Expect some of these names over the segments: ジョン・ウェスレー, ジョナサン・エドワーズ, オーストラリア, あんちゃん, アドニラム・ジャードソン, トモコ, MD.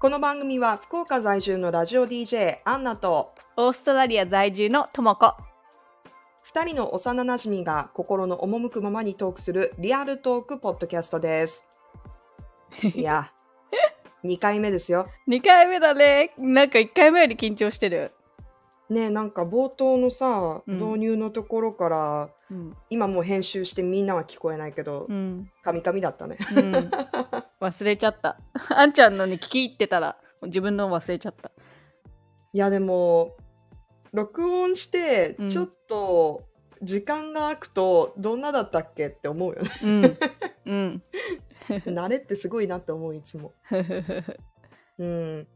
この番組は福岡在住のラジオ DJ アンナとオーストラリア在住のトモコ、2人の幼なじみが心の赴くままにトークするリアルトークポッドキャストです。いや2回目ですよ。2回目だね。なんか1回目より緊張してるね。えなんか冒頭のさ、導入のところから、うん、今もう編集してみんなは聞こえないけど、カミカミだったね、忘れちゃった。あんちゃんのに聞き入ってたら自分の忘れちゃった。いやでも録音してちょっと時間が空くとどんなだったっけって思うよね、うんうん、慣れってすごいなって思ういつも、うん、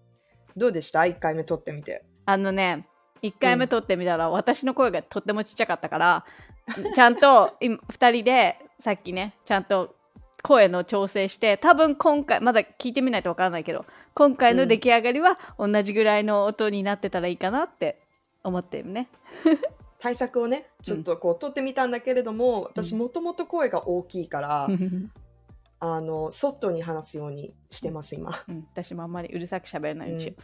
どうでした ?1 回目撮ってみて。あのね1回目撮ってみたら、私の声がとってもちっちゃかったからちゃんと今2人でさっきねちゃんと声の調整して、多分今回まだ聞いてみないと分からないけど今回の出来上がりは同じぐらいの音になってたらいいかなって思ってるね対策をねちょっとこう撮ってみたんだけれども、私もともと声が大きいからソフトに話すようにしてます今、私もあんまりうるさく喋らないようにしよう、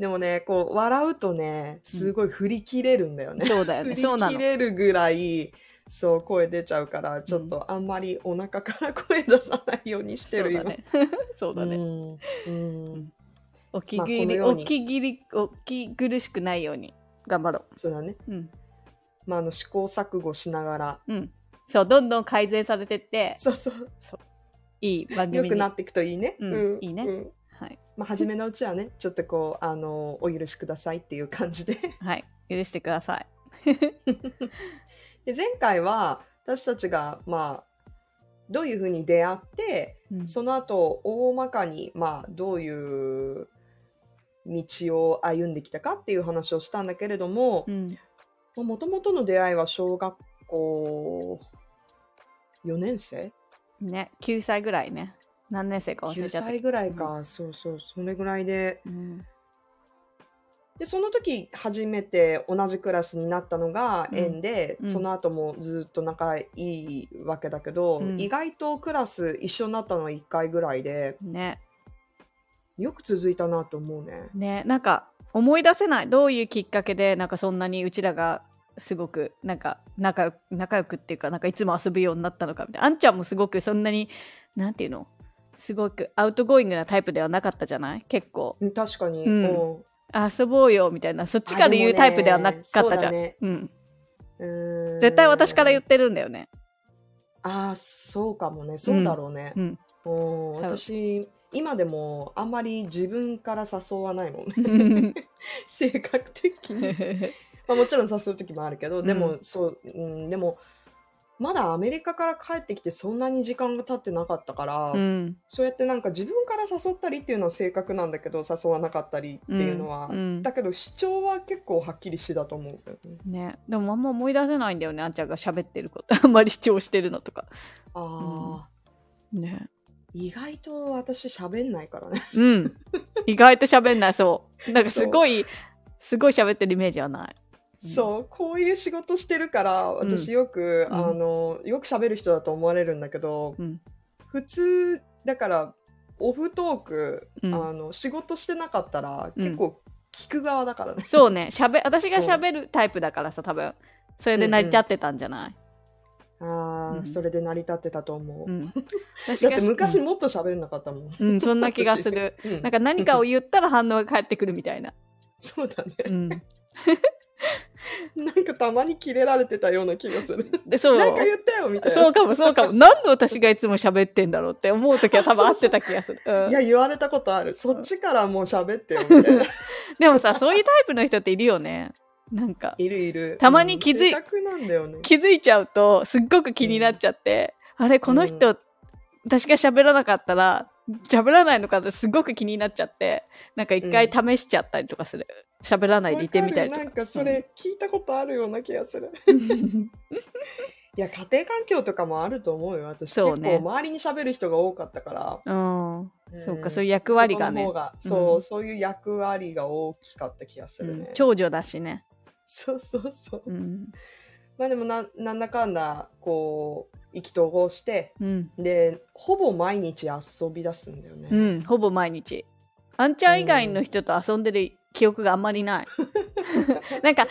でもねこう笑うとねすごい振り切れるんだよね、そうだよね振り切れるぐらいそう声出ちゃうから、ちょっとあんまりお腹から声出さないようにしてる、今そうだねお気苦しくないように頑張ろう。そうだね、試行錯誤しながら、そうどんどん改善されてって、そういい番組に良くなっていくといいね、いいね、はい、初めのうちはねちょっとこうお許しくださいっていう感じではい許してくださいで前回は私たちがどういうふうに出会って、その後大まかにどういう道を歩んできたかっていう話をしたんだけれども、もともとの出会いは小学校4年生ね、9歳ぐらいね、何年生か忘れちゃった。9歳ぐらいか、そうそうそれぐらいで、でその時初めて同じクラスになったのが縁で、その後もずっと仲いいわけだけど、意外とクラス一緒になったのは1回ぐらいで、よく続いたなと思うね。なんか思い出せない、どういうきっかけでなんかそんなにうちらがすごくなんか仲良くっていうか、なんかいつも遊ぶようになったのかみたいな。あんちゃんもすごくそんなになんていうのすごくアウトゴーイングなタイプではなかったじゃない。結構確かに、遊ぼうよみたいな、そっちから言うタイプではなかったじゃん。絶対私から言ってるんだよね。そうかもね、そうだろうね、私今でもあんまり自分から誘わないもんね性格的にもちろん誘う時もあるけど、でもでもまだアメリカから帰ってきてそんなに時間が経ってなかったから、そうやってなんか自分から誘ったりっていうのは性格なんだけど、誘わなかったりっていうのは、だけど主張は結構はっきりしだと思う、でもあんま思い出せないんだよね、あんちゃんが喋ってることあんまり主張してるのとか。意外と私喋んないからね意外と喋んない。なんかすごい喋ってるイメージはない。こういう仕事してるから私よく、よく喋る人だと思われるんだけど、普通だからオフトーク、仕事してなかったら結構聞く側だからね、そうね、私が喋るタイプだからさ、多分それで成り立ってたんじゃない、それで成り立ってたと思う、だって昔もっと喋んなかったもん、そんな気がするなんか何かを言ったら反応が返ってくるみたいなそうだね、なんかたまにキレられてたような気がするで、なんか言ったよみたいな。そうかもなんで私がいつも喋ってんだろうって思う時は多分あってた気がするいや言われたことある、そっちからもう喋ってよみたいなでもさそういうタイプの人っているよね。なんかいるたまに気づいちゃうとすっごく気になっちゃって、あれこの人、私が喋らなかったら喋らないのかってすごく気になっちゃって、なんか一回試しちゃったりとかする、喋らないでいてみたりとか。なんかそれ聞いたことあるような気がするいや家庭環境とかもあると思うよ。私結構周りに喋る人が多かったから、そうか、そういう役割がね、そういう役割が大きかった気がするね。長女だしね。そう、でもなんだかんだこう意気投合して、でほぼ毎日遊び出すんだよね、ほぼ毎日あんちゃん以外の人と遊んでる記憶があんまりないなんかあ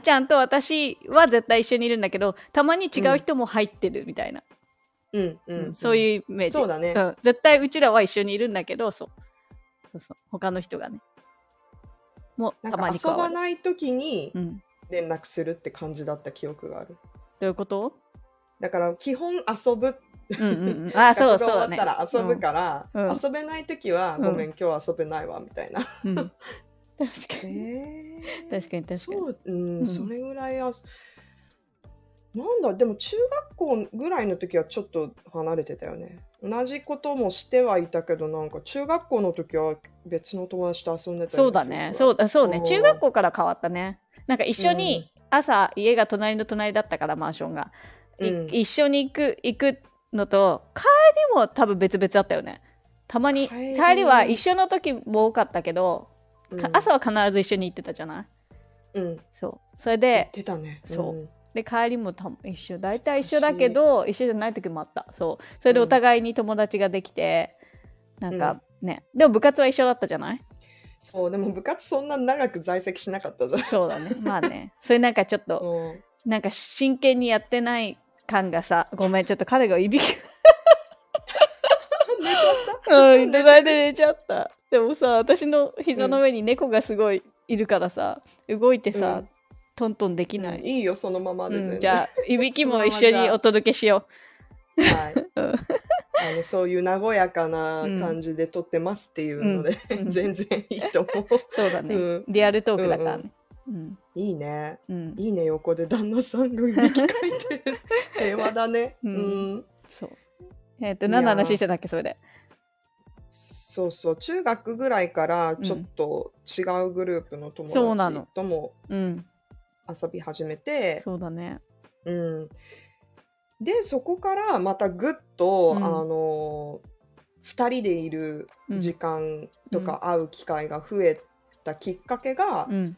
んちゃんと私は絶対一緒にいるんだけど、たまに違う人も入ってるみたいな、うんうんうん、そういうイメージ。そうだね、うん、絶対うちらは一緒にいるんだけど、そうそうそう、他の人がねもうたまに加わる。なんか遊ばない時に連絡するって感じだった記憶がある。どういうこと？だから基本遊ぶ、うんうんうん、あ、そうそうね、学校終わったら遊ぶから、うんうん、遊べない時は、うん、ごめん今日遊べないわみたいな、うん、確かに、確かに確かに、そう、うんうん、それぐらいなんだ。でも中学校ぐらいの時はちょっと離れてたよね。同じこともしてはいたけど、なんか中学校の時は別の友達と遊んでた。そうだね、そうね、中学校から変わったね。なんか一緒に朝、うん、家が隣の隣だったからマンションが、うん、一緒に行くのと帰りも多分別々だったよね。たまに帰りは一緒の時も多かったけど、うん、朝は必ず一緒に行ってたじゃない、うん、そう、それで行ってたね、うん、そうで帰りも一緒、大体一緒だけど一緒じゃない時もあった。そう、それでお互いに友達ができて、うん、なんかね、でも部活は一緒だったじゃない。そう、でも部活そんな長く在籍しなかったじゃん。そうだね、まあねそれなんかちょっとなんか真剣にやってない感がさ、ごめんちょっと彼がいびき寝ちゃったうん、ドライで寝ちゃった。でもさ、私の膝の上に猫がすごいいるからさ、動いてさ、うん、トントンできない、うん、いいよそのままで全然、うん、じゃあいびきも一緒にお届けしようはいそういう和やかな感じで撮ってますっていうので、うん、全然いいと思うそうだね、うん、リアルトークだからね、うんうんうん、いいね、うん、いいね。横で旦那さんがいびきかいてる平和だね、うんうん、そう、何の話してたっけそれで。そうそう、中学ぐらいからちょっと違うグループの友達とも遊び始めて、そうだね、うん、でそこからまたぐっと、うん、2人でいる時間とか会う機会が増えたきっかけが、うんうん、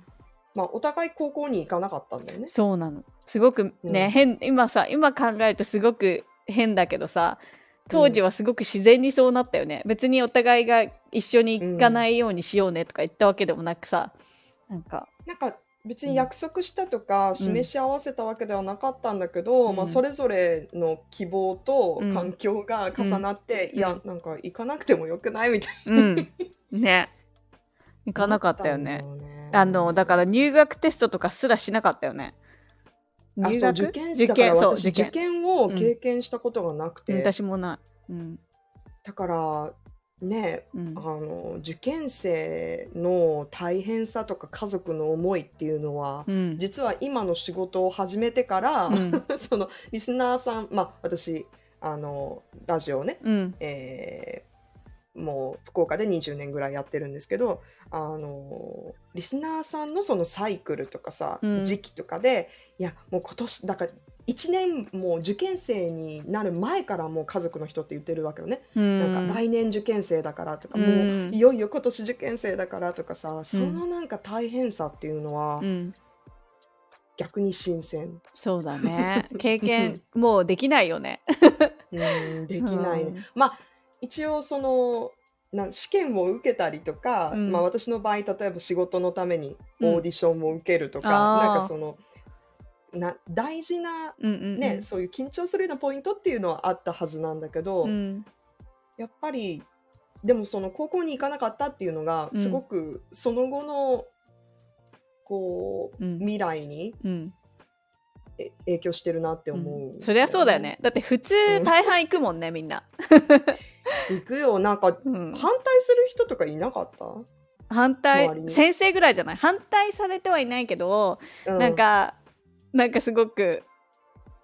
まあ、お互い高校に行かなかったんだよね。そうなの、すごくね、うん、今考えるとすごく変だけどさ、当時はすごく自然にそうなったよね、うん、別にお互いが一緒に行かないようにしようねとか言ったわけでもなくさ、なんか別に約束したとか、うん、示し合わせたわけではなかったんだけど、うん、まあ、それぞれの希望と環境が重なって、うん、いやなんか行かなくてもよくないみたいな、うん、ね、行かなかったよね。だから入学テストとかすらしなかったよね。受験を経験したことがなくて、うん、私もない、うん、だからね、うん、受験生の大変さとか家族の思いっていうのは、うん、実は今の仕事を始めてから、うん、そのリスナーさん、まあ、私ラジオね、うん、もう福岡で20年ぐらいやってるんですけど、リスナーさんのそのサイクルとかさ、うん、時期とかで、いやもう今年だから1年もう受験生になる前からもう家族の人って言ってるわけよね、うん、なんか来年受験生だからとか、うん、もういよいよ今年受験生だからとかさ、うん、そのなんか大変さっていうのは、うん、逆に新鮮。そうだね、経験もうできないよねうん、できないね、うん、まあ一応その試験を受けたりとか、うん、まあ、私の場合例えば仕事のためにオーディションも受けるとか、うん、なんかその大事な、うんうんうん、ね、そういう緊張するようなポイントっていうのはあったはずなんだけど、うん、やっぱりでもその高校に行かなかったっていうのがすごくその後のこう、うん、未来に、うん、影響してるなって思う、うん、そりゃそうだよね。だって普通大半行くもんね、みんな行くよ。なんか反対する人とかいなかった？反対、先生ぐらいじゃない？反対されてはいないけど、うん、なんかすごく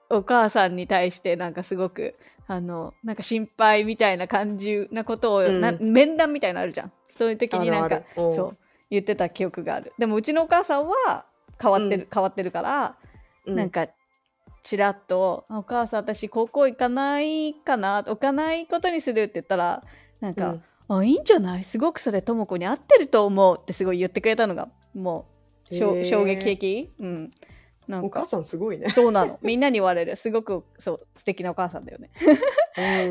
お母さんに対してなんかすごくなんか心配みたいな感じなことを、うん、面談みたいなのあるじゃん。そういう時になんかうん、そう言ってた記憶がある。でもうちのお母さんは変わってるからなんかちらっと、うん、お母さん私高校行かないかな、置かないことにするって言ったらなんか、うん、あ、いいんじゃない、すごくそれともこに合ってると思うってすごい言ってくれたのがもう、衝撃的、うん、なんかお母さんすごいね。そうなの、みんなに言われる、すごくそう素敵なお母さんだよね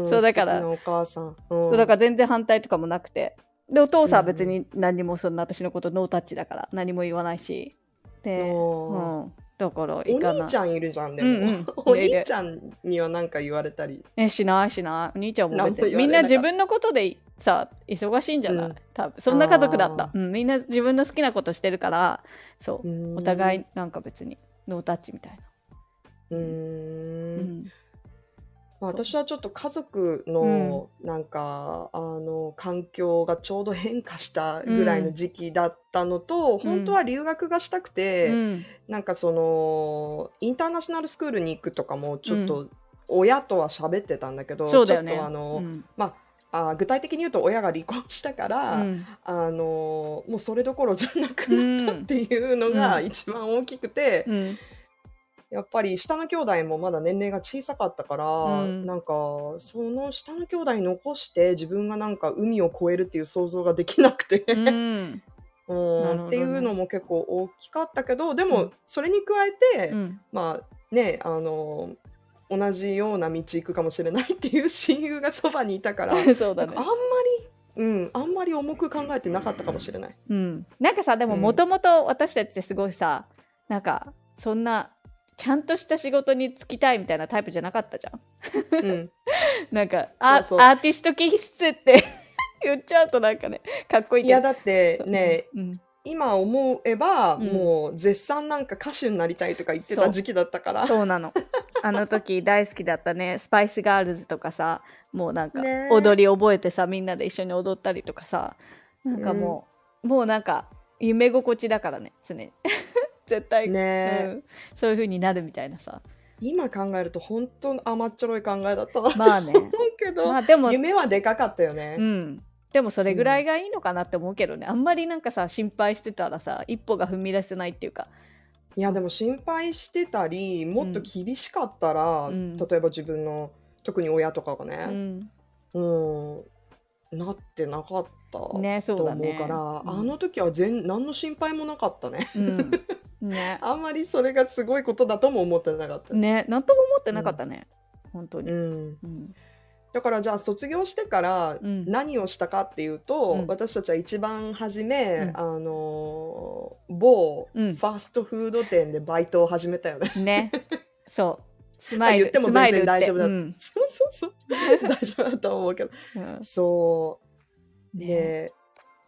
そうだから、素敵なお母さん、うん、そうだから全然反対とかもなくて、でお父さんは別に何もそんな私のことノータッチだから何も言わないしで、うん、だからいいかな。お兄ちゃんいるじゃんでも、うんうん、お兄ちゃんには何か言われたりしないしない。お兄ちゃんも別にみんな自分のことでさ忙しいんじゃない、うん、多分そんな家族だった、うん、みんな自分の好きなことしてるからそうお互いなんか別にノータッチみたいな。うん私はちょっと家族のなんか、うん、環境がちょうど変化したぐらいの時期だったのと、うん、本当は留学がしたくて、うん、なんかそのインターナショナルスクールに行くとかもちょっと親とは喋ってたんだけど、うん、ちょっとうん、まあ具体的に言うと親が離婚したから、うん、もうそれどころじゃなくなったっていうのが一番大きくて。うんうんうんやっぱり下の兄弟もまだ年齢が小さかったから、うん、なんかその下の兄弟残して自分がなんか海を越えるっていう想像ができなくて、うんうん、っていうのも結構大きかったけどでもそれに加えて、うん、まあね同じような道行くかもしれないっていう親友がそばにいたからそうだね、なんかあんまり重く考えてなかったかもしれない、うん、なんかさでももともと私たちってすごいさなんかそんなちゃんとした仕事に就きたいみたいなタイプじゃなかったじゃん、うん、なんかそうアーティスト気質って言っちゃうとなんかねかっこいいけどいやだってね、うん、今思えば、うん、もう絶賛なんか歌手になりたいとか言ってた時期だったからそうなのあの時大好きだったねスパイスガールズとかさもうなんか踊り覚えてさみんなで一緒に踊ったりとかさなんかもうなんか夢心地だからね常に絶対ね、うん、そういう風になるみたいなさ今考えると本当に甘っちょろい考えだったなと思うけど、まあね、まあ、でも夢はでかかったよね、うん、でもそれぐらいがいいのかなって思うけどね、うん、あんまりなんかさ心配してたらさ一歩が踏み出せないっていうかいやでも心配してたりもっと厳しかったら、うん、例えば自分の特に親とかがね、うんうん、なってなかった、ね、そうだね、と思うから、うん、あの時は何の心配もなかったね、うんね、あんまりそれがすごいことだとも思ってなかったね何とも思ってなかったね、うん、本当に、うんうん、だからじゃあ卒業してから何をしたかっていうと、うん、私たちは一番初め、うん、某ファーストフード店でバイトを始めたよね、うん、ねそうスマイル言っても全然大丈夫だ、うん、そうそうそう大丈夫だと思うけど、うん、そうねえ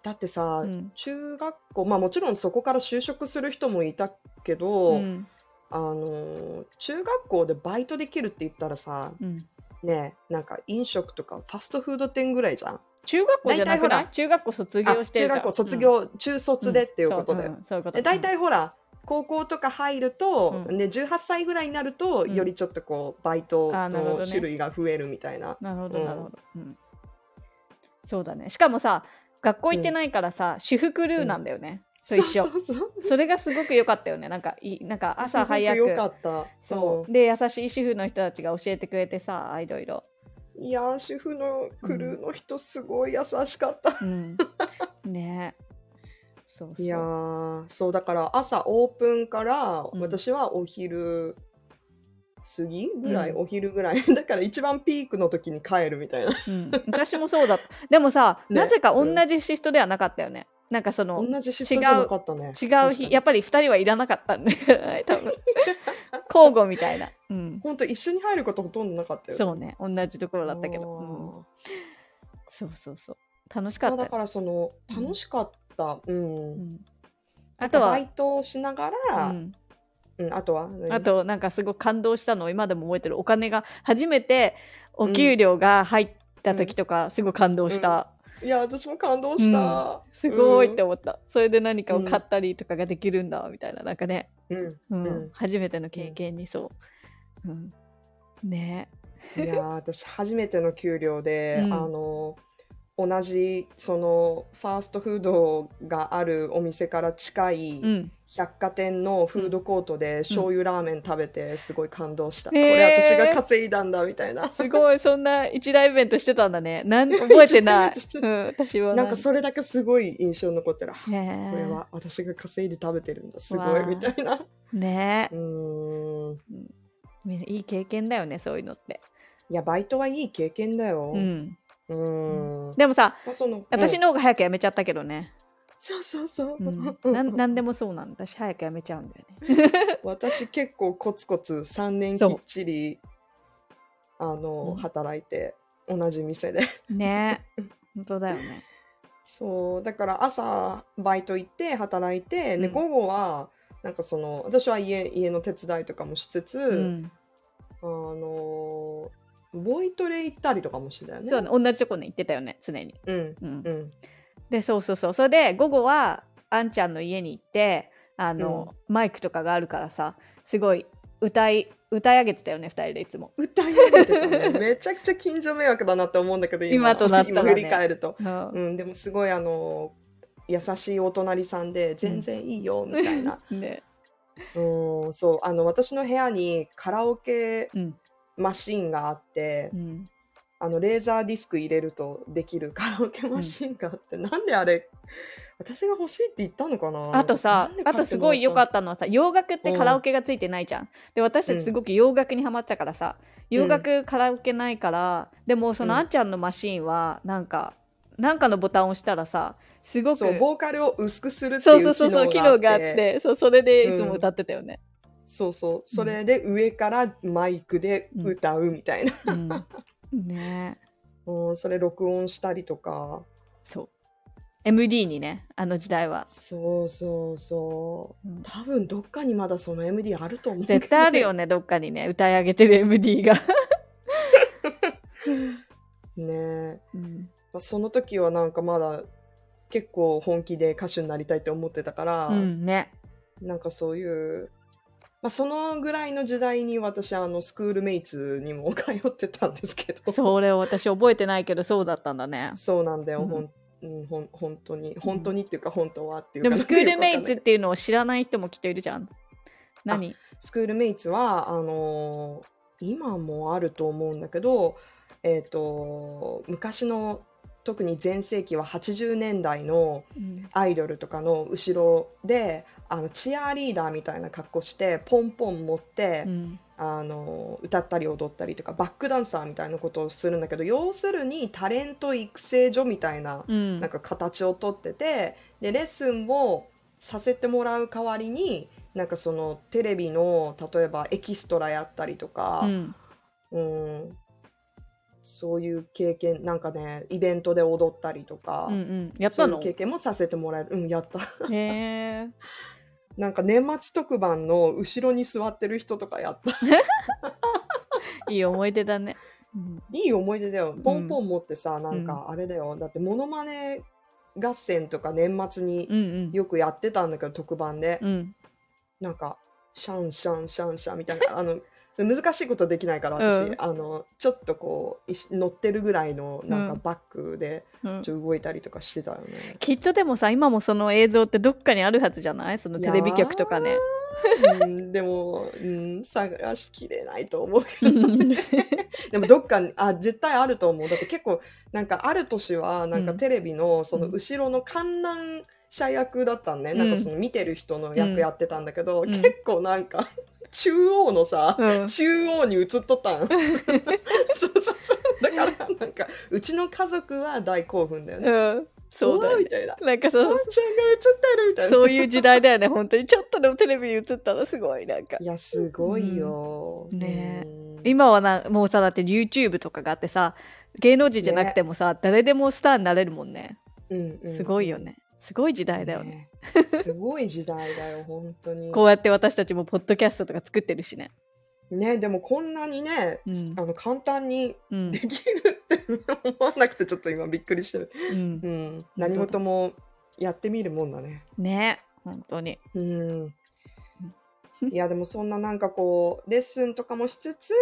だってさ、うん、中学校、まあ、もちろんそこから就職する人もいたけど、うん、中学校でバイトできるって言ったらさ、うん、ねえなんか飲食とかファストフード店ぐらいじゃん中学校じゃなくない中学校卒業してるじゃん中学校卒業、うん、中卒でっていうことで大体ほら高校とか入ると、うんね、18歳ぐらいになると、うん、よりちょっとこうバイトの種類が増えるみたいななるほどね、うん、なるほど、うん、そうだねしかもさ学校行ってないからさ、うん、主婦クルーなんだよね、うん、と一緒 そうそれがすごく良かったよねなんか朝早くかったそうで優しい主婦の人たちが教えてくれてさいろいろいや主婦のクルーの人すごい優しかった、うんうん、ねそういやそうだから朝オープンから、うん、私はお昼過ぎぐらい、うん、お昼ぐらいだから一番ピークの時に帰るみたいな、うん、私もそうだったでもさ、ね、なぜか同じシフトではなかったよね、うん、なんかその同じシフトじゃなかったね違う日やっぱり2人はいらなかったんだけど多分交互みたいな、うん、ほんと一緒に入ることほとんどなかったよそうね同じところだったけど、うん、そうそうそう楽しかっただからその楽しかった、うんうん、あとはバイトをしながら、うんうん、あとなんかすごく感動したのを今でも覚えてるお金が初めてお給料が入った時とかすごい感動した、うんうん、いや私も感動した、うん、すごいって思った、うん、それで何かを買ったりとかができるんだみたいななんかね、うんうんうん、初めての経験にそう、うんうん、ねいや私初めての給料で、うん、同じそのファーストフードがあるお店から近い百貨店のフードコートで醤油ラーメン食べてすごい感動した、うんこれ私が稼いだんだみたいなすごいそんな一大イベントしてたんだね覚えてない、うん、私はなんかそれだけすごい印象に残ってるこれは私が稼いで食べてるんだすごいみたいなねえいい経験だよねそういうのっていやバイトはいい経験だよ、うんでもさ、私の方が早くやめちゃったけどね。そうそうそう、何でもそうなんだし、早くやめちゃうんだよね。私結構コツコツ3年きっちり働いて、同じ店でね。本当だよね。そうだから朝バイト行って働いて、で午後はなんかその私は家の手伝いとかもしつつ、ボイトレ行ったりとかもしてたよね。そうね、同じとこね行ってたよね、常に。うんうん、うん、でそうそうそう、それで午後はあんちゃんの家に行ってマイクとかがあるからさ、すごい歌い上げてたよね、2人でいつも。歌い上げてたね。めちゃくちゃ近所迷惑だなって思うんだけど、今となったらね、今振り返ると、うん、でもすごい優しいお隣さんで、全然いいよみたいな。ね、うん、そう、私の部屋にカラオケマシーンがあって、うん、レーザーディスク入れるとできるカラオケマシーンがあって、うん、なんであれ私が欲しいって言ったのかな。あとさ、あとすごい良かったのはさ、洋楽ってカラオケがついてないじゃん。で、私たちすごく洋楽にハマってたからさ、洋楽カラオケないから、うん、でもそのあんちゃんのマシーンはなんかのボタンを押したらさ、すごくそうボーカルを薄くするっていう機能があって、 それでいつも歌ってたよね。そうそう、それで上からマイクで歌うみたいな、ね。それ録音したりとか、そう MD にね、あの時代はそうそうそう、多分どっかにまだその MD あると思う。絶対あるよね、どっかにね、歌い上げてる MD がねえ、その時はなんかまだ結構本気で歌手になりたいって思ってたから、うんね、なんかそういう、まあ、そのぐらいの時代に私スクールメイツにも通ってたんですけど、それを私覚えてないけど、そうだったんだね。そうなんだよ、本当に本当にっていうか、本当はっていうか、でもスクールメイツっていうのを知らない人もきっといるじゃん。何スクールメイツは今もあると思うんだけど、昔の特に全盛期は80年代のアイドルとかの後ろで、チアリーダーみたいな格好してポンポン持って、歌ったり踊ったりとかバックダンサーみたいなことをするんだけど、要するにタレント育成所みたい なんか形をとってて、でレッスンをさせてもらう代わりになんかそのテレビの例えばエキストラやったりとか、そういう経験、なんかね、イベントで踊ったりとか、やったの？そういう経験もさせてもらえる。うん、やった。へー。なんか年末特番の後ろに座ってる人とかやった。いい思い出だね。いい思い出だよ。ポンポン持ってさ、なんかあれだよ。だってモノマネ合戦とか年末によくやってたんだけど、特番で、なんかシャンシャンシャンシャンみたいな難しいことできないから私、ちょっとこう乗ってるぐらいのなんかバックでちょっと動いたりとかしてたよね、きっと。でもさ、今もその映像ってどっかにあるはずじゃない、そのテレビ局とかね。でも、探しきれないと思うけど、ね、でもどっかに絶対あると思う。だって結構なんかある年はなんかテレビのその後ろの観覧者役だったんね、なんかその見てる人の役やってたんだけど、結構なんか中央のさ、中央に映っとったん。そうそうそう。だからなんかうちの家族は大興奮だよね。そうだよね。みたいな。なんかそう。ワンちゃんが映ってるみたいな。そういう時代だよね。本当にちょっとでもテレビに映ったらすごいなんか。いやすごいよ。ね。今はもうさ、だって YouTube とかがあってさ、芸能人じゃなくてもさ、誰でもスターになれるもんね。すごいよね。すごい時代だよね。すごい時代だよ、本当に。こうやって私たちもポッドキャストとか作ってるしね。ね、でもこんなにね、簡単にできるって思わなくて、ちょっと今びっくりしてる。何事もやってみるもんだね。ね、本当に。いや、でもそんななんかこうレッスンとかもしつつ、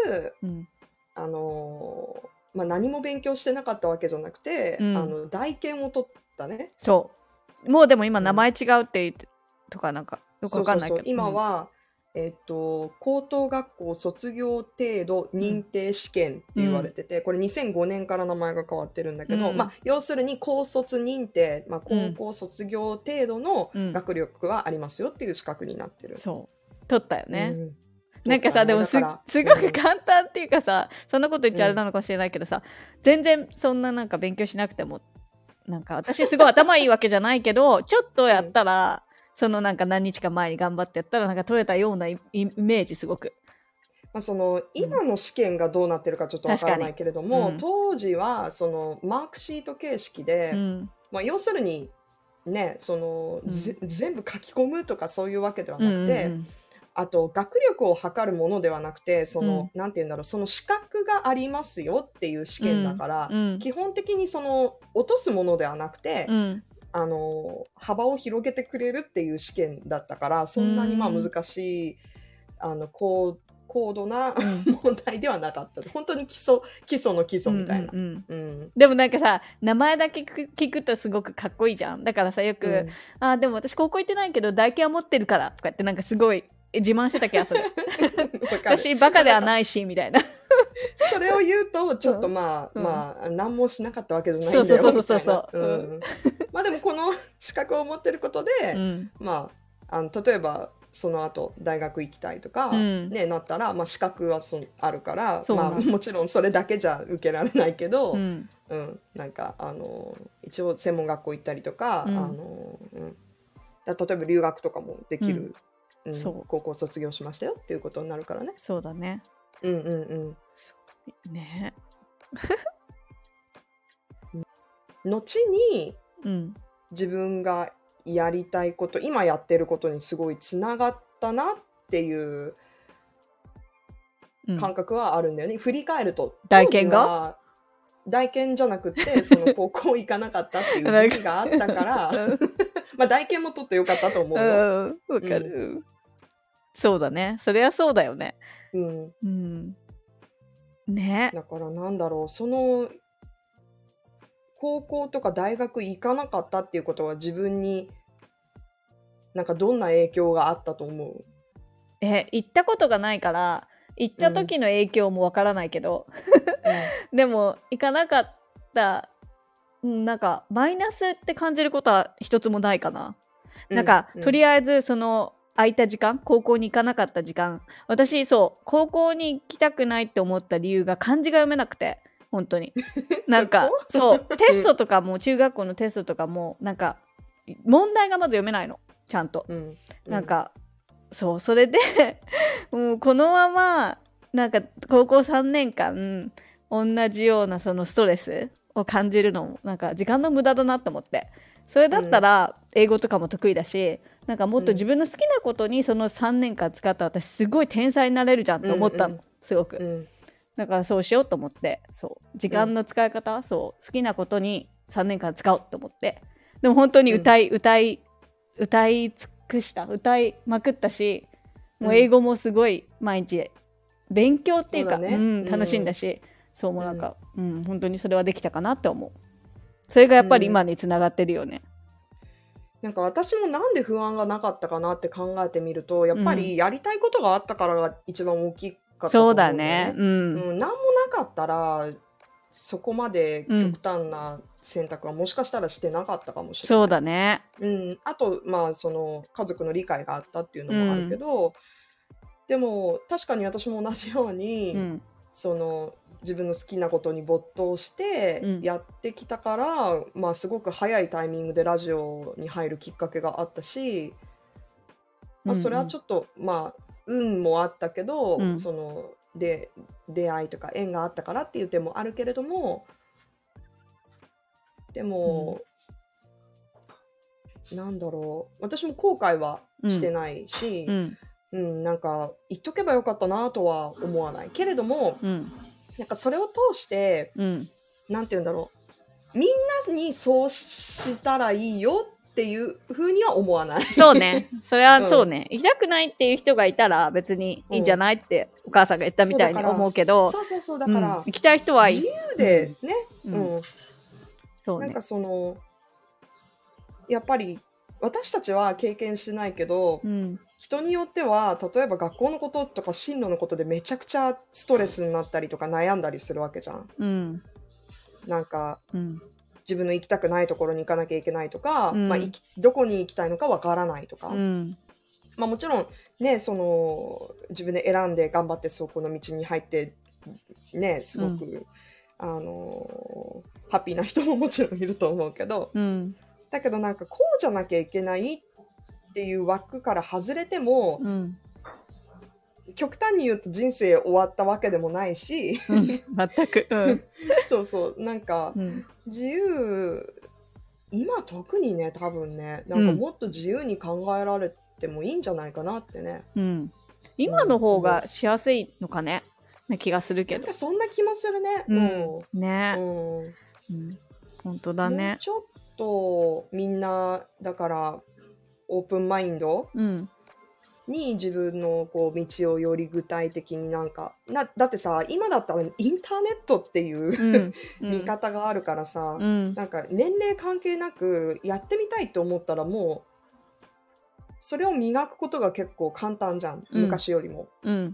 何も勉強してなかったわけじゃなくて、代研を取ったね。そう。もうでも今名前違うって言ってとかなんかよくわかんないけど、今は高等学校卒業程度認定試験って言われてて、これ2005年から名前が変わってるんだけど、要するに高卒認定、高校卒業程度の学力はありますよっていう資格になってる。そう取ったよね。なんかさ、でも すごく簡単っていうかさ、そんなこと言っちゃあれなのかもしれないけどさ、全然そんななんか勉強しなくても、なんか私すごい頭いいわけじゃないけどちょっとやったら、そのなんか何日か前に頑張ってやったらなんか取れたようなイメージすごく、まあ、その今の試験がどうなってるかちょっとわからないけれども、当時はそのマークシート形式で、まあ、要するにね、その全部書き込むとかそういうわけではなくて、あと学力を測るものではなくて、その、なんて言うんだろう、その資格がありますよっていう試験だから、基本的にその落とすものではなくて、幅を広げてくれるっていう試験だったから、そんなにまあ難しい、高度な問題ではなかった。本当に基礎の基礎みたいな、でもなんかさ、名前だけ聞くとすごくかっこいいじゃん。だからさ、よく、あ、でも私高校行ってないけど大系は持ってるからとかってなんかすごい自慢してた気がする。私バカではないしみたいな。それを言うとちょっとまあ何もしなかったわけじゃないんだよ。そう。まあでもこの資格を持ってることで、まあ、例えばその後大学行きたいとか、ね、なったら、まあ、資格はあるから、まあ、もちろんそれだけじゃ受けられないけど、なんか一応専門学校行ったりとか、例えば留学とかもできる。そう、高校卒業しましたよっていうことになるからね。そうだね。そうね。後に、自分がやりたいこと、今やってることにすごいつながったなっていう感覚はあるんだよね、振り返ると。大研じゃなくて、その高校行かなかったっていう時期があったからまあ大研も取ってよかったと思う。わかる、そうだね、そりゃそうだよね。ね、だからなんだろう、その高校とか大学行かなかったっていうことは自分になんかどんな影響があったと思う？行ったことがないから行った時の影響もわからないけど、でも行かなかった、なんかマイナスって感じることは一つもないかな。なんか、とりあえずその空いた時間、高校に行かなかった時間、私そう高校に行きたくないって思った理由が漢字が読めなくて、本当になんかそうテストとかも、中学校のテストとかもなんか問題がまず読めないの、ちゃんと、なんかそうそれでもうこのままなんか高校3年間同じようなそのストレスを感じるのもなんか時間の無駄だなと思って、それだったら英語とかも得意だし、なんかもっと自分の好きなことにその3年間使ったら私すごい天才になれるじゃんと思ったの、すごく、だからそうしようと思って、そう時間の使い方、そう好きなことに3年間使おうと思って、でも本当に歌いまくったし、もう英語もすごい毎日勉強っていうか楽しんだし、そうもうなんか本当にそれはできたかなって思う。それがやっぱり今につながってるよね。なんか私もなんで不安がなかったかなって考えてみると、やっぱりやりたいことがあったからが一番大きかったと思うね。何もなかったらそこまで極端な選択はもしかしたらしてなかったかもしれない。そうだね。あと、まあその家族の理解があったっていうのもあるけど、でも確かに私も同じように、その自分の好きなことに没頭してやってきたから、まあすごく早いタイミングでラジオに入るきっかけがあったし、まあ、それはちょっと、まあ運もあったけど、そので出会いとか縁があったからっていう点もあるけれども、でも、なんだろう、私も後悔はしてないし、なんか言っとけばよかったなとは思わないけれども、なんかそれを通して、なんて言うんだろう、みんなにそうしたらいいよっていう風には思わない。そうね、それはそうね、行きたくないっていう人がいたら別にいいんじゃないってお母さんが言ったみたいに思うけど、そうだから、行きたい人は自由でね、なんかそのやっぱり私たちは経験してないけど、人によっては例えば学校のこととか進路のことでめちゃくちゃストレスになったりとか悩んだりするわけじゃん、なんか、自分の行きたくないところに行かなきゃいけないとか、どこに行きたいのかわからないとか、まあもちろんね、その自分で選んで頑張ってそこの道に入ってね、すごく、うん、ハッピーな人ももちろんいると思うけど、うん、だけどなんかこうじゃなきゃいけないっていう枠から外れても、うん、極端に言うと人生終わったわけでもないし、うん、全く、うん、そうそう、なんか、うん、自由、今特にね、多分ね、なんかもっと自由に考えられてもいいんじゃないかなってね、うん、今の方がしやすいのかね、な気がするけど、なんかそんな気もするね、うん、ね、うんうん、本当だね。ちょっとみんなだからオープンマインドに自分のこう道をより具体的に、なんかだってさ、今だったらインターネットっていう、うん、見方があるからさ、うん、なんか年齢関係なくやってみたいと思ったらもうそれを磨くことが結構簡単じゃん、昔よりも、うんうん、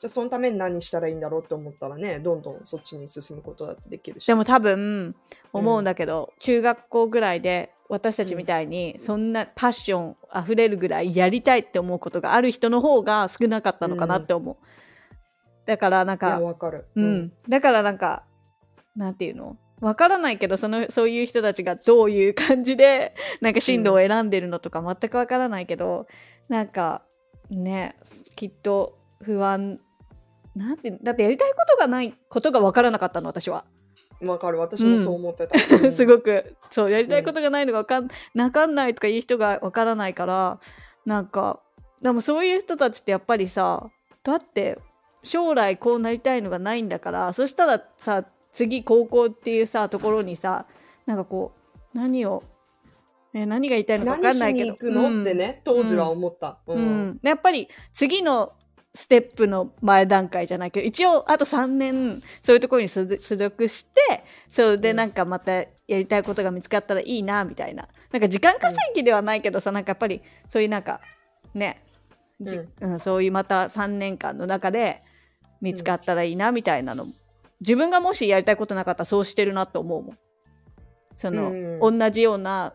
じゃあそのために何したらいいんだろうと思ったらね、どんどんそっちに進むことだってできるし。でも多分思うんだけど、うん、中学校ぐらいで私たちみたいにそんなパッションあふれるぐらいやりたいって思うことがある人の方が少なかったのかなって思う、うん、だからなんか、いや、わかる、うんうん、だからなんかなんていうの、わからないけど、そういう人たちがどういう感じでなんか進路を選んでるのとか全くわからないけど、うん、なんかね、きっと不安なんて、だってやりたいことがないことがわからなかったの、私は。わかる、私もそう思ってた、うん、すごくそう、やりたいことがないのがわかんないとかいう人がわからないから、なんかでもそういう人たちってやっぱりさ、だって将来こうなりたいのがないんだから、そしたらさ、次高校っていうさところにさ、なんかこう何が言いたいのかわかんないけど、何しに行くのってね、当時は思った、うんうんうん、やっぱり次のステップの前段階じゃないけど、一応あと3年そういうところに所属して、それでなんかまたやりたいことが見つかったらいいなみたいな、なんか時間稼ぎではないけどさ、なんかやっぱりそういうなんかね、うん、そういうまた3年間の中で見つかったらいいなみたいなの、自分がもしやりたいことなかったらそうしてるなと思うもん。その、うん、同じような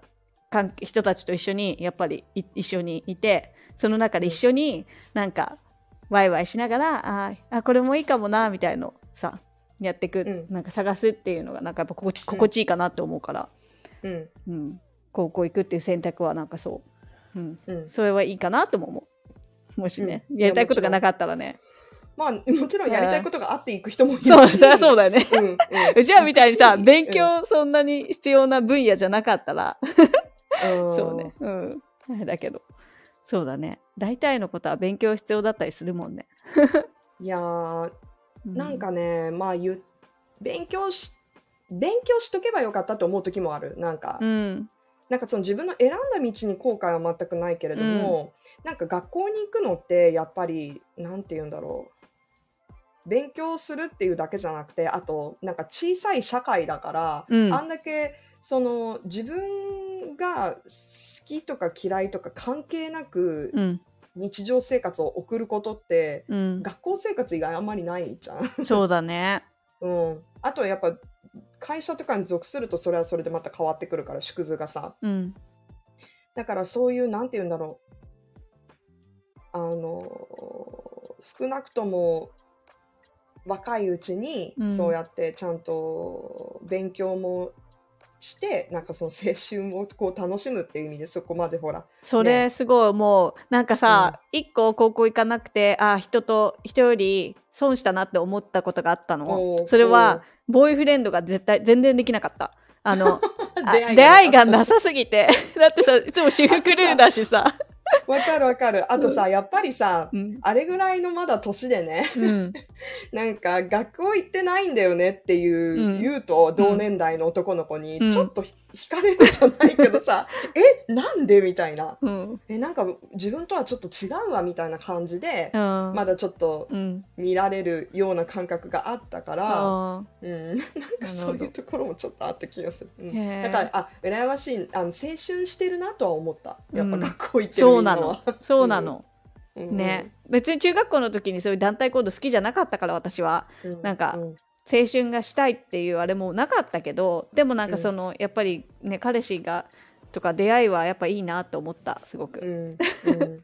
人たちと一緒にやっぱり一緒にいて、その中で一緒になんかワイワイしながら、あ、これもいいかもなみたいのさ、やってく、うん、なんか探すっていうのがなんかやっぱ心地いいかなって思うから、うんうん、高校行くっていう選択はなんかそう、うんうん、それはいいかなとも思う。もしね、うん、やりたいことがなかったらね、まあもちろんやりたいことがあって行く人もいるし、そりゃそうだよね、うんうん、うちらみたいにさ、勉強そんなに必要な分野じゃなかったらそうね、うん、あれだけど、そうだね、大体のことは勉強必要だったりするもんねいやー、なんかね、まあ勉強しとけばよかったと思う時もある。なんかその自分の選んだ道に後悔は全くないけれども、うん、なんか学校に行くのってやっぱりなんて言うんだろう、勉強するっていうだけじゃなくて、あとなんか小さい社会だから、うん、あんだけその自分が好きとか嫌いとか関係なく日常生活を送ることって、うん、学校生活以外あんまりないじゃん。そうだね、うん、あとやっぱ会社とかに属するとそれはそれでまた変わってくるから、縮図がさ、うん、だからそういうなんて言うんだろう、少なくとも若いうちにそうやってちゃんと勉強もして、なんかその青春をこう楽しむっていう意味で、そこまでほらそれ、ね、すごいもうなんかさ、うん、1個高校行かなくて人より損したなって思ったことがあったの。それはボーイフレンドが全然できなかった。出会いがなさすぎてだってさ、いつも私服ルーだしさわかるわかる。あとさ、うん、やっぱりさ、うん、あれぐらいのまだ年でね、うん、なんか学校行ってないんだよねっていう、うん、言うと同年代の男の子にちょっと惹かれるじゃないけどさ、うん、なんでみたいな、うん、なんか自分とはちょっと違うわみたいな感じで、うん、まだちょっと見られるような感覚があったから、うんうん、なんかそういうところもちょっとあった気がする、うん、だから羨ましい、青春してるなとは思った、やっぱ学校行ってる、うん、そうなの、うんね、別に中学校の時にそういう団体行動好きじゃなかったから、私は、うん、なんか、うん、青春がしたいっていうあれもなかったけど、でもなんかその、うん、やっぱりね、彼氏がとか出会いはやっぱいいなと思った、すごく、うん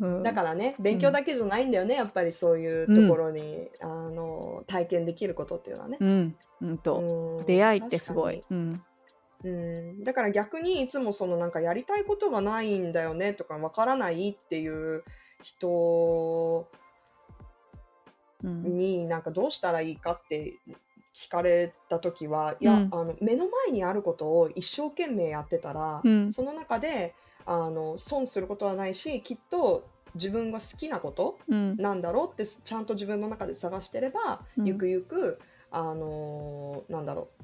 うん、だからね、勉強だけじゃないんだよね、やっぱりそういうところに、うん、体験できることっていうのはね、出会いってすごい、だから逆にいつもそのなんかやりたいことがないんだよねとかわからないっていう人になんかどうしたらいいかって聞かれた時は、いや、目の前にあることを一生懸命やってたら、その中で損することはないし、きっと自分が好きなことなんだろうって、ちゃんと自分の中で探してれば、ゆくゆくなんだろう、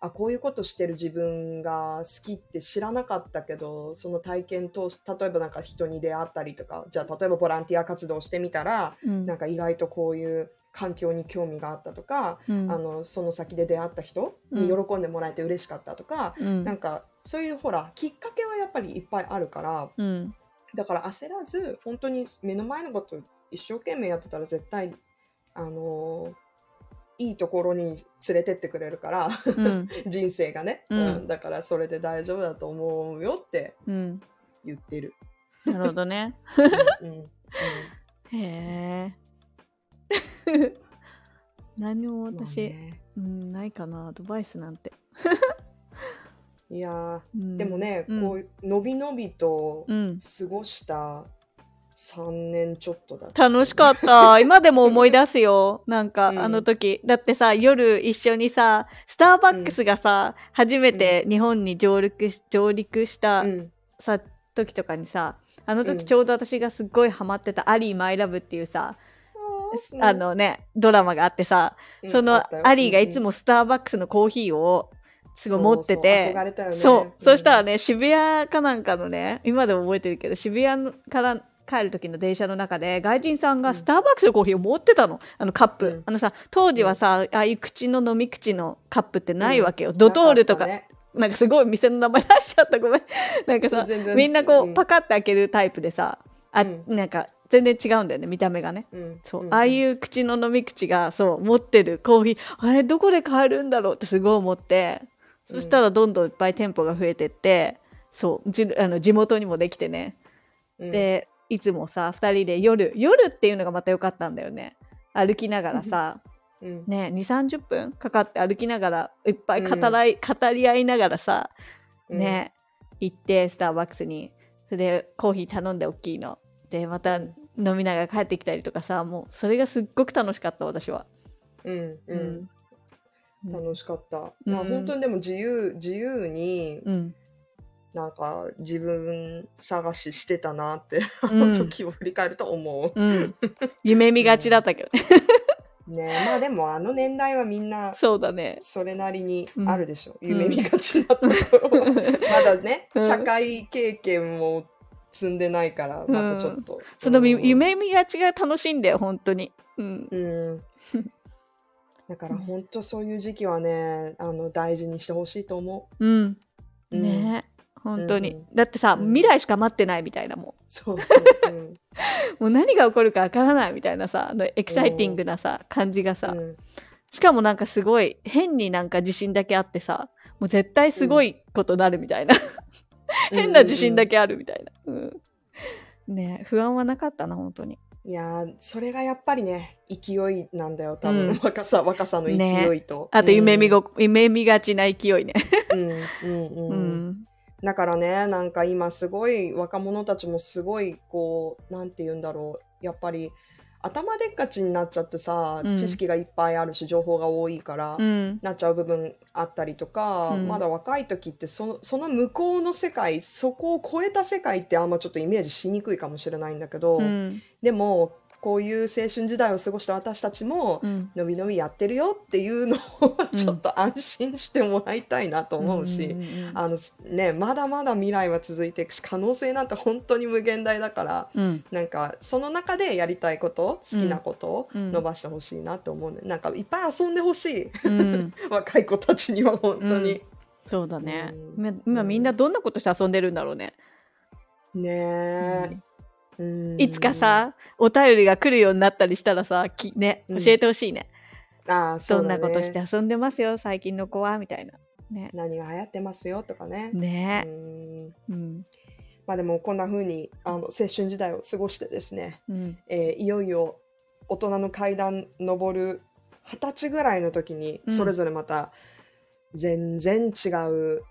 あ、こういうことしてる自分が好きって知らなかったけど、その体験と、例えばなんか人に出会ったりとか、じゃあ例えばボランティア活動してみたら、なんか意外とこういう環境に興味があったとか、その先で出会った人に喜んでもらえて嬉しかったとか、なんかそういうほらきっかけはやっぱりいっぱいあるから、だから焦らず本当に目の前のこと一生懸命やってたら絶対いいところに連れてってくれるから、人生がね、だからそれで大丈夫だと思うよって言ってる。なるほどね。へえ。何も私、ないかな、アドバイスなんて。いや、でもね、こうのびのびと過ごした3年ちょっとだった。楽しかった。今でも思い出すよ。なんか、あの時。だってさ、夜一緒にさ、スターバックスがさ、初めて日本に上陸したさ、時とかにさ、あの時ちょうど私がすっごいハマってたアリー・マイ・ラブっていうさ、ドラマがあってさ、そのアリーがいつもスターバックスのコーヒーをすごい持ってて、そうしたらね、渋谷かなんかのね、今でも覚えてるけど、渋谷から帰る時の電車の中で外人さんがスターバックスのコーヒーを持ってたの、カップ、さ、当時はさ、ああいう口の飲み口のカップってないわけよ、ドトールとか、なんかすごい店の名前出しちゃった、ごめんなんかさ、みんなこう、パカッて開けるタイプでさ、なんか全然違うんだよね、見た目がね、そう、ああいう口の飲み口がそう持ってるコーヒー、あれどこで買えるんだろうってすごい思って、そしたらどんどんいっぱい店舗が増えてって、そう地元にもできてね、でいつもさ、2人で夜っていうのがまた良かったんだよね、歩きながらさ、ね、2,30 分かかって歩きながらいっぱい語り合いながらさ、ね、行ってスターバックスに、それでコーヒー頼んで大きいのでまた飲みながら帰ってきたりとかさ、もうそれがすっごく楽しかった、私は。楽しかった、本当に。でも自由に、なんか自分探ししてたなってあの時を振り返ると思う、夢見がちだったけどね。まあでもあの年代はみんなそうだね、それなりにあるでしょ、夢見がちだったところはまだね、社会経験も積んでないから、またちょっと、その夢見がちが楽しいんだよ、本当に。だから本当そういう時期はね、大事にしてほしいと思う。ねえ、本当に、だってさ、未来しか待ってないみたいな、もうそうそう、もう何が起こるかわからないみたいなさ、エキサイティングなさ、感じがさ、しかもなんかすごい変になんか自信だけあってさ、もう絶対すごいことなるみたいな変な自信だけあるみたいな、ね、不安はなかったな、本当に。いや、それがやっぱりね、勢いなんだよ、多分、若さの勢いと、ね、あと夢見がちな勢いねだからね、なんか今すごい若者たちもすごいこう、なんて言うんだろう、やっぱり頭でっかちになっちゃってさ、知識がいっぱいあるし情報が多いから、なっちゃう部分あったりとか、まだ若い時ってその向こうの世界、そこを超えた世界ってあんまちょっとイメージしにくいかもしれないんだけど、でもこういう青春時代を過ごした私たちも、のびのびやってるよっていうのをちょっと安心してもらいたいなと思うし、ね、まだまだ未来は続いていくし、可能性なんて本当に無限大だから、なんかその中でやりたいこと、好きなことを伸ばしてほしいなと思うね、なんかいっぱい遊んでほしい、若い子たちには本当に、そうだね、今みんなどんなことして遊んでるんだろうね。ねえ、いつかさ、お便りが来るようになったりしたらさ、ね、教えてほしいね、どんなことして遊んでますよ最近の子はみたいな。ね、何が流行ってますよとかね。ね、うん、まあでもこんな風に青春時代を過ごしてですね、うん、いよいよ大人の階段上る20歳ぐらいの時にそれぞれまた全然違う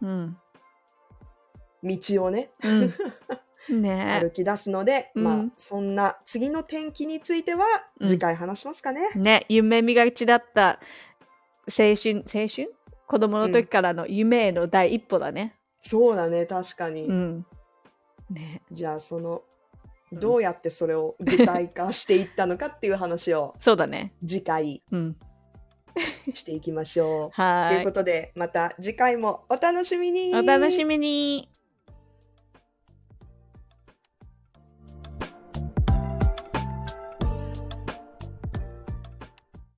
道をね、うんうん、ね歩き出すので、うん、まあそんな次の転機については次回話しますかね。うん、ね、夢見がちだった青春子供の時からの夢への第一歩だね。うん、そうだね、確かに。うんね、じゃあそのどうやってそれを具体化していったのかっていう話をそうだね、次回していきましょう。はい、ということでまた次回もお楽しみに。お楽しみに。